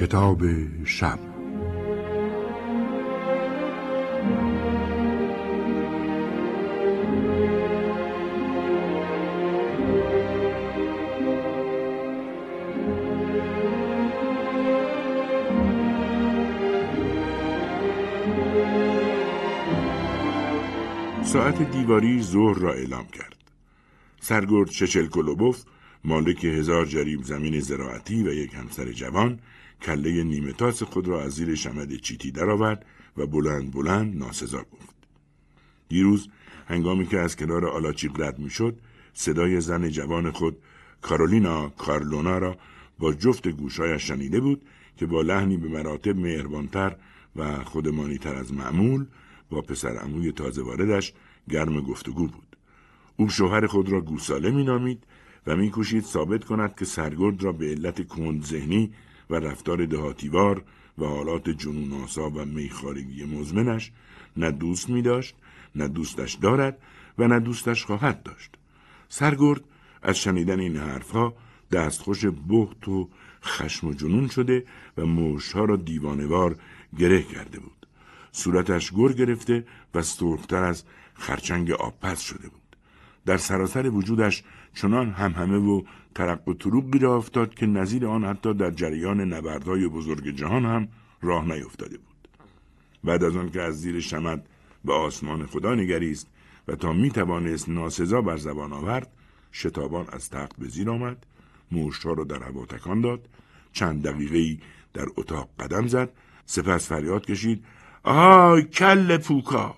کتاب شب. ساعت دیواری ظهر را اعلام کرد. سرگرد شچلکولوبوف، مالک 1000 جریب زمین زراعتی و یک همسر جوان، کله نیمه تاس خود را از زیر شمد چیتی درآورد و بلند بلند ناسزا گفت. دیروز هنگامی که از کنار آلاچیق رد می‌شد، صدای زن جوان خود کارولینا کارلونا را با جفت گوشایش شنیده بود که با لحنی به مراتب مهربان‌تر و خودمانی‌تر از معمول با پسر عموی تازه واردش گرم گفتگو بود. او شوهر خود را گوساله مینامید و میکوشید ثابت کند که سرگرد را به علت کند ذهنی و رفتار دهاتیوار و حالات جنون آسا و میخارگی مزمنش نه دوست می‌داشت، نه دوستش دارد و نه دوستش خواهد داشت. سرگرد از شنیدن این حرفها دستخوش بهت و خشم و جنون شده و موشها را دیوانه‌وار گره کرده بود. صورتش گر گرفته و سرختر از خرچنگ آبپز شده بود. در سراسر وجودش چنان همهمه و ترق و تروقی را افتاد که نظیر آن حتی در جریان نبردهای بزرگ جهان هم راه نیفتاده بود. بعد از آن که از زیر شمد به آسمان خدا نگریست و تا می توانست ناسزا بر زبان آورد، شتابان از تخت به زیر آمد، موشها را در هوا تکان داد، چند دقیقه‌ای در اتاق قدم زد، سپس فریاد کشید: آهای کل پوکا!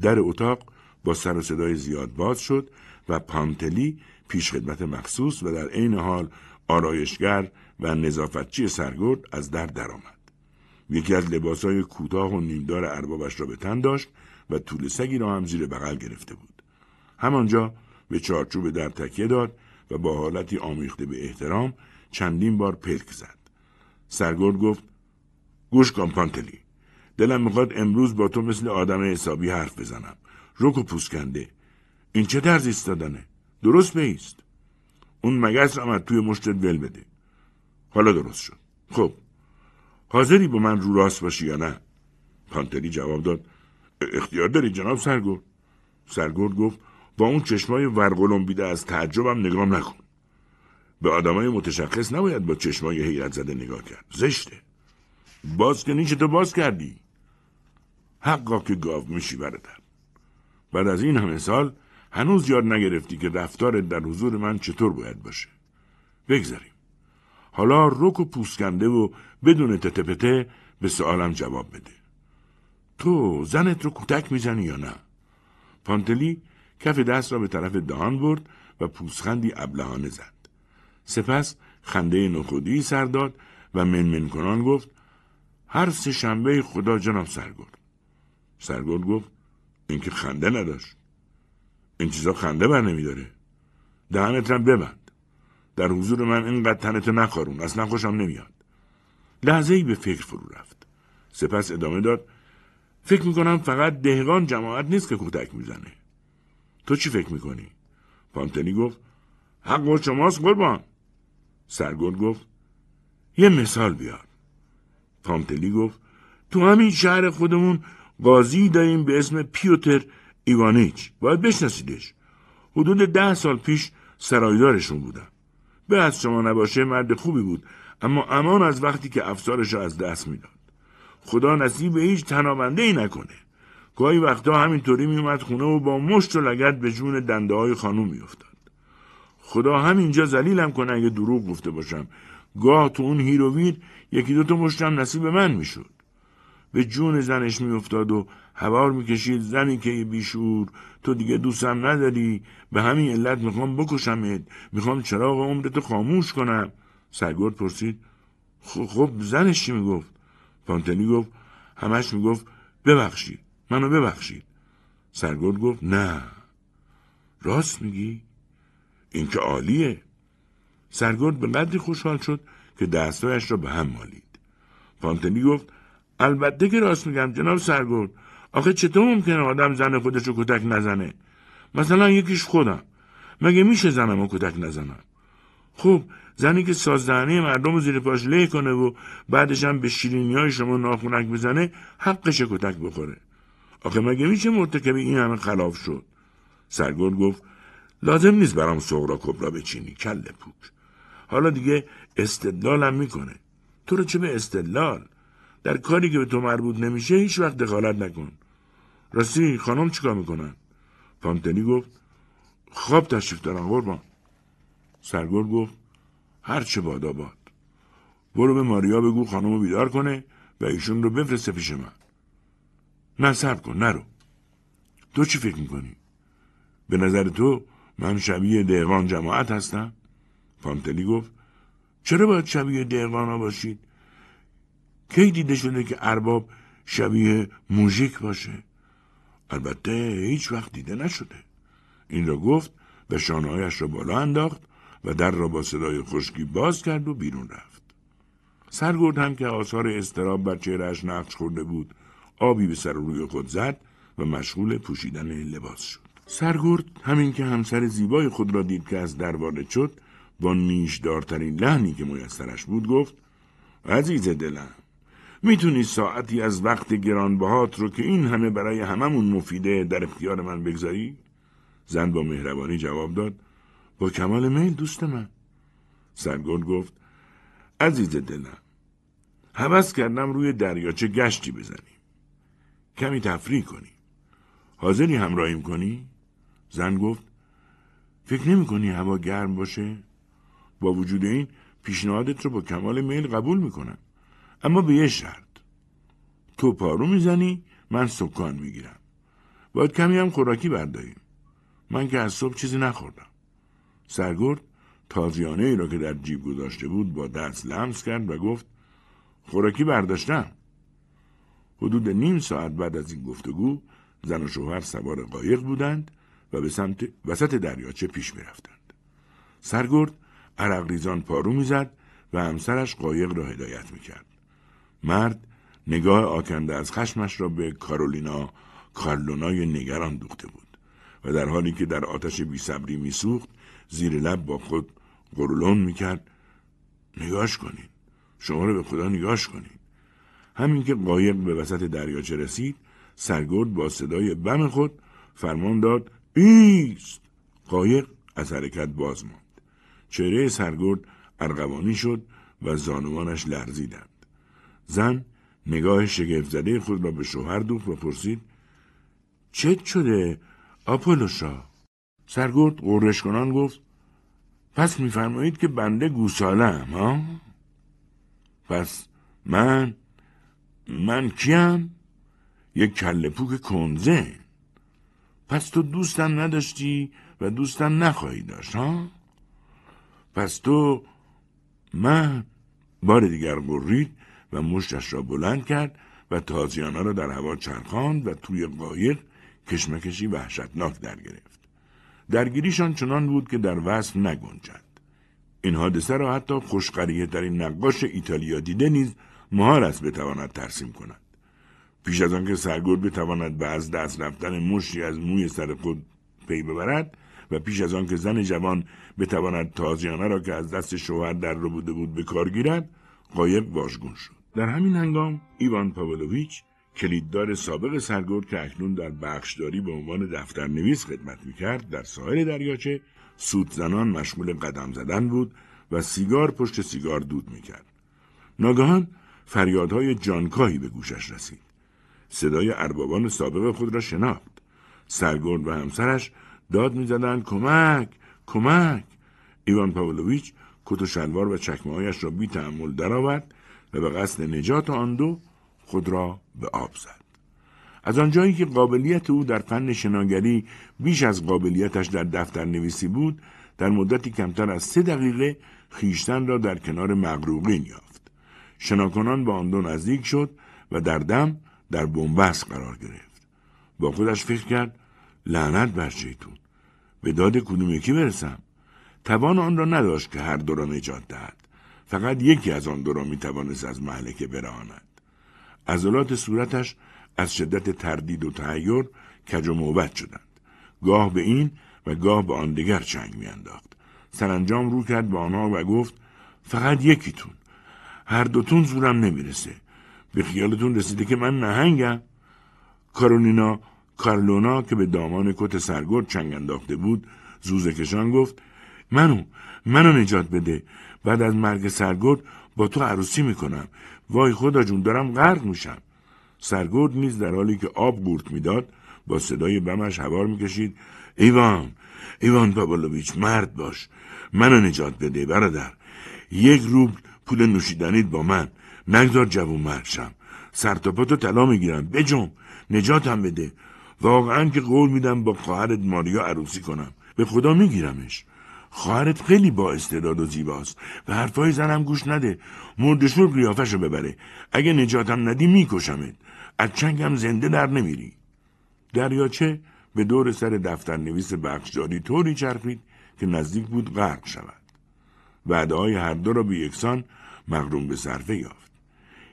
در اتاق با سر و صدای زیاد باز شد و پانتلی، پیشخدمت مخصوص و در عین حال آرایشگر و نظافتچی سرگرد، از در درآمد. یکی از لباسهای کوتاه و نیمدار اربابش را به تن داشت و توله سگی را هم زیر بغل گرفته بود. همانجا به چارچوب در تکیه داد و با حالتی آمیخته به احترام چندین بار پلک زد. سرگرد گفت: گوش کن پانتلی، دلم میخواد امروز با تو مثل آدم حسابی حرف بزنم. رک و پوسکنده، این چه طرز ایستادنه؟ درست بیست. اون مگس را من توی مشتت ول بده. حالا درست شد. خب حاضری با من رو راست باشی یا نه؟ پانتلی جواب داد: اختیار داری جناب سرگرد. سرگرد گفت: با اون چشمای ورقلم بیده از تعجبم نگام نکن. به آدمای متشخص نباید با چشمای حیرت زده نگاه کرد. زشته. باز که نیچه تو باز کردی. حقا که گاو میشی برادر. بعد از این همه سال هنوز یاد نگرفتی که رفتارت در حضور من چطور باید باشه. بگذاریم. حالا رک و پوسکنده و بدون تتپته به سوالم جواب بده. تو زنت رو کتک میزنی یا نه؟ پانتلی کف دست را به طرف دهان برد و پوسخندی ابلهانه زد. سپس خنده نخودی سر داد و منمن کنان گفت: هر سه شنبه خدا جناب سرگرد. سرگرد گفت: این که خنده نداشت. این چیزا خنده بر نمیداره. دهنت را ببند. در حضور من اینقدر تنتو نخارون. اصلا خوشم نمیاد. لحظه ای به فکر فرو رفت. سپس ادامه داد: فکر میکنم فقط دهقان جماعت نیست که کتک میزنه. تو چی فکر میکنی؟ پانتلی گفت: حق با شماست قربان. سرگرد گفت: یه مثال بیار. پانتلی گفت: تو همین شهر خودمون قاضی داریم به اسم پیوتر ایوانیچ. باید بشناسیدش. حدود 10 سال پیش سرایدارشون بودم. به از شما نباشه مرد خوبی بود، اما امان از وقتی که افسارش از دست میداد. خدا نصیب هیچ تنابنده‌ای نکنه. گاهی وقتا همینطوری میومد خونه و با مشت و لگد به جون دنده های خانوم میافتاد. خدا همینجا ذلیلم کنه اگه دروغ گفته باشم. گاه تو اون هیروویر یکی دوتا مشتم نصیب من میشد. به جون زنش میافتاد و هوار میکشید: زنی که بیشور، تو دیگه دوستم نداری، به همین علت میخوام بکشمت، میخوام چراغ عمرتو خاموش کنم. سرگرد پرسید: خب زنش چی میگفت؟ پانتلی گفت: همش میگفت ببخشید، منو ببخشید. سرگرد گفت: نه راست میگی؟ این که عالیه. سرگرد به قدری خوشحال شد که دستایش را به هم مالید. پانتلی گفت: البته که راست میگم جناب سرگرد. آخه چطور ممکنه آدم زن خودش رو کتک نزنه؟ مثلا یکیش خودم. مگه میشه زنم رو کتک نزنم؟ خب زنی که سازدهنه مردم رو زیر پاش له کنه و بعدش هم به شیرینی های شما ناخونک بزنه حقش کتک بخوره. آخه مگه میشه مرتکب این همه خلاف شد؟ سرگل گفت لازم نیست برام صغرا کبرا بچینی کله پوک. حالا دیگه استدلالم میکنه. تو رو چه به استدلال؟ در کاری که به تو مربوط نمیشه هیچ وقت دخالت نکن. راستی خانم چیکار میکنن؟ پانتنی گفت خواب تشریف دارن قربان. سرگل گفت هر چه بادا باد. برو به ماریا بگو خانمو بیدار کنه و ایشون رو بفرسته پیش من. نه صبر کن نرو. تو چی فکر میکنی؟ به نظر تو من شبیه دهقان جماعت هستم؟ پانتلی گفت چرا باید شبیه دهقان ها باشید؟ کی دیده شده که ارباب شبیه موژیک باشه؟ البته هیچ وقت دیده نشده. این را گفت و شانه‌هایش را بالا انداخت و در را با صدای خشکی باز کرد و بیرون رفت. سرگرد هم که آثار اضطراب بر چهره‌اش نقش خورده بود آبی به سر روی خود زد و مشغول پوشیدن لباس شد. سرگرد همین که همسر زیبای خود را دید که از در وارد شد با نیشدارترین لحنی که میسرش بود گفت عزیز دلم میتونی ساعتی از وقت گرانبهات رو که این همه برای هممون مفیده در اختیار من بگذاری؟ زن با مهربانی جواب داد با کمال میل دوست من. سرگرد گفت عزیز دلم هوس کردم روی دریاچه گشتی بزنیم کمی تفریح کنیم حاضری همراهیم کنی؟ زن گفت فکر نمی کنی هوا گرم باشه؟ با وجود این پیشنهادت رو با کمال میل قبول میکنم اما به یه شرط تو پارو میزنی من سکان میگیرم باید کمی هم خوراکی برداریم من که از صبح چیزی نخوردم. سرگرد تازیانه ای را که در جیب گذاشته بود با دست لمس کرد و گفت خوراکی برداشتم. حدود نیم ساعت بعد از این گفتگو زن و شوهر سوار قایق بودند و به سمت وسط دریاچه پیش می رفتند. سرگرد عرق ریزان پارو می زد و همسرش قایق را هدایت می کرد. مرد نگاه آکنده از خشمش را به کارولینا کارلونای نگران دوخته بود و در حالی که در آتش بی‌صبری می سوخت زیر لب با خود گرولون می کرد نگاش کنین شما را به خدا نگاش کنین. همین که قایق به وسط دریاچه رسید سرگرد با صدای بم خود فرمان داد ایست. قایق از حرکت باز ماند. چهره سرگرد ارغوانی شد و زانوانش لرزیدند. زن نگاه شگفت‌زده خود را به شوهر دوخت و پرسید چت شده آپولوشا؟ سرگرد غرش کنان گفت پس می‌فرمایید که بنده گوساله‌ام ها؟ پس من کیم؟ یک کله پوک کنزه. پس تو دوستم نداشتی و دوستم نخواهی داشت ها؟ پس تو من بار دیگر برید و مشتش را بلند کرد و تازیانه را در هوا چرخاند و توی قایق کشمکشی وحشتناک در گرفت. درگیریشان چنان بود که در وصف نگنجد. این حادثه را حتی خوشقریه ترین نقاش ایتالیا دیده نیز محال است بتواند ترسیم کند. پیش از آن که سرگرد بتواند به از دست رفتن مشتی از موی سر خود پی ببرد و پیش از آن که زن جوان بتواند تازیانه را که از دست شوهر در رو بوده بود به کار گیرد قایق واژگون شد. در همین هنگام ایوان پاولویچ کلیددار سابق سرگرد که اکنون در بخشداری به عنوان دفترنویس خدمت میکرد در ساحل دریاچه سودزنان مشغول قدم زدن بود و سیگار پشت سیگار دود میکرد. ناگهان فریادهای جانکاهی به گوشش رسید. صدای اربابان سابق خود را شناخت. سرگرد و همسرش داد می‌زدند کمک کمک. ایوان پاولویچ کت و شلوار و چکمه‌هایش را بی تأمل درآورد و به قصد نجات آن دو خود را به آب زد. از آنجایی که قابلیت او در فن شناگری بیش از قابلیتش در دفتر نویسی بود در مدتی کمتر از 3 دقیقه خیشتن را در کنار مغروقین یافت. شناکنان با آن دو نزدیک شد و در دم در بنبست قرار گرفت. با خودش فکر کرد لعنت بر شیطون به داد کدوم یکی برسم. توان آن را نداشت که هر دو را نجات دهد. فقط یکی از آن دو را میتوانست از مهلکه برهاند. عضلات صورتش از شدت تردید و تحیر کج و موبت شدند. گاه به این و گاه به آن دیگر چنگ میانداخت. سرانجام رو کرد به آنها و گفت فقط یکیتون، هر دوتون زورم نمیرسه. به خیالتون رسیده که من نهنگم؟ کارولینا کارلونا که به دامان کت سرگرد چنگ انداخته بود زوزه کشان گفت منو نجات بده، بعد از مرگ سرگرد با تو عروسی میکنم. وای خدا جون دارم غرق میشم. سرگرد نیز در حالی که آب گورت میداد با صدای بمش هوار میکشید ایوان پاولویچ مرد باش، منو نجات بده برادر، یک روبل پول نوشیدنیت با من، نگذار جوون مرشم، سر تا پاتو طلا میگیرم، بجنب نجاتم بده، واقعا که قول میدم با خواهرت ماریا عروسی کنم، به خدا میگیرمش. خواهرت خیلی با استعداد و زیباست و حرفای زنم گوش نده، مردشور قیافشو ببره، اگه نجاتم ندی میکشمت، از چنگم زنده در نمیری. دریاچه به دور سر دفتر نویس بخشداری طوری چرخید که نزدیک بود غرق شود. وعده‌های هر دو را به یکسان مغروم به صرفه یافت،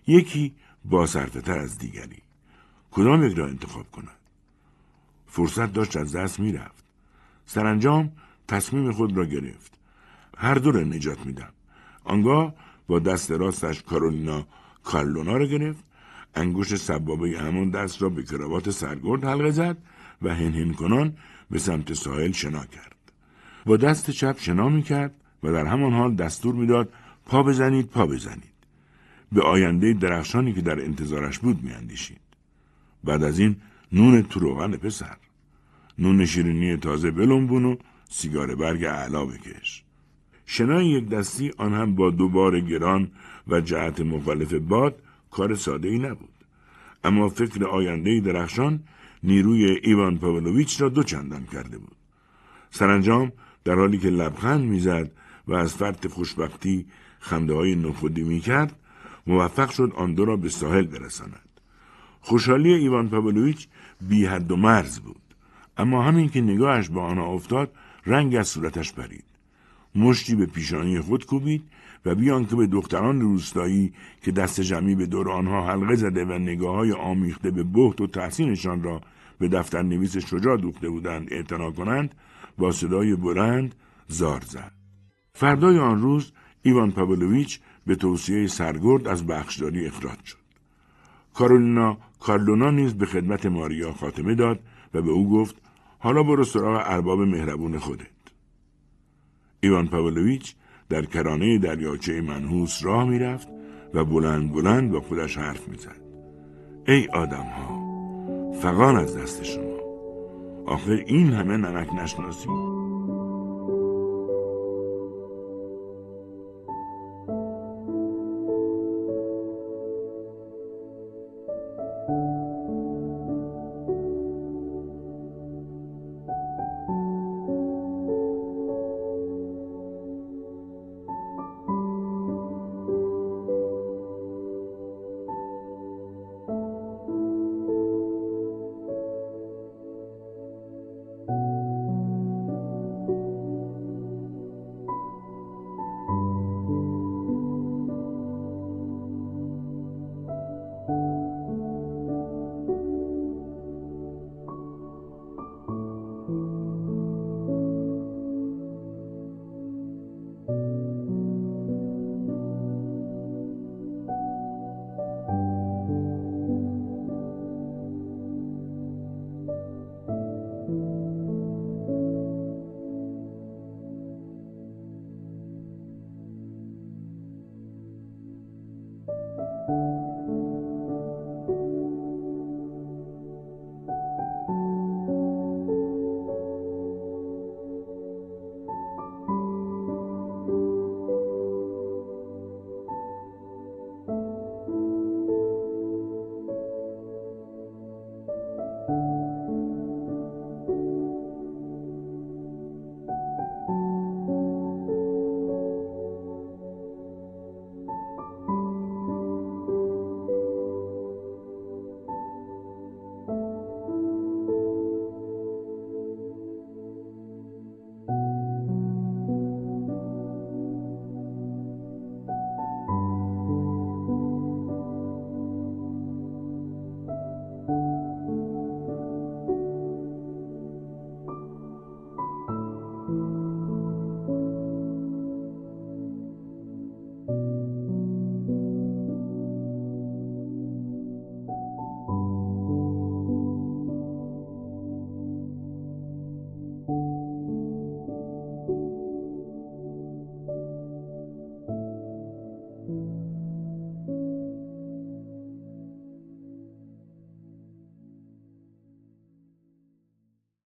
یکی با صرفه‌تر از دیگری. کدام یک را انتخاب کند؟ فرصت داشت از دست میرفت. سرانجام تصمیم خود را گرفت. هر دو را نجات میدم. آنگاه با دست راستش کارولینا کارلونا را گرفت، انگشت سبابه همان دست را به کراوات سرگرد حلقه زد و هنهن کنان به سمت ساحل شنا کرد. با دست چپ شنا میکرد و در همان حال دستور میداد پا بزنید پا بزنید. به آینده درخشانی که در انتظارش بود میاندیشید. بعد از این نون تو روغن پسر، نون شیرینی تازه بلنبون و سیگار برگ اعلا بکش. شنای یک دستی آن هم با دوبار گران و جهت مخالف باد کار ساده‌ای نبود، اما فکر آینده درخشان نیروی ایوان پاولویچ را دو چندان کرده بود. سرانجام در حالی که لبخند میزد و از فرط خوشبختی خنده های نخودی میکرد موفق شد آن دو را به ساحل برساند. خوشحالی ایوان پاولویچ بی حد و مرز بود، اما همین که نگاهش به آنها افتاد رنگ از صورتش پرید. مشتی به پیشانی خود کوبید و بیان که به دختران روستایی که دست جمعی به دور آنها حلقه زده و نگاه‌های آمیخته به بهت و تحسینشان را به دفتر نویس شجاع دوخته بودند اعتنا کنند، با صدای بلند زار زد. فردای آن روز ایوان پاولویچ به توصیه سرگرد از بخشداری اخراج شد. کارولینا کارلونا نیز به خدمت ماریا خاتمه داد و به او گفت حالا برو سراغ ارباب مهربون خودت. ایوان پاولویچ در کرانه دریاچه منحوس راه می رفت و بلند بلند با خودش حرف می زد. ای آدم ها، فغان از دست شما، آخر این همه نمک نشناسی.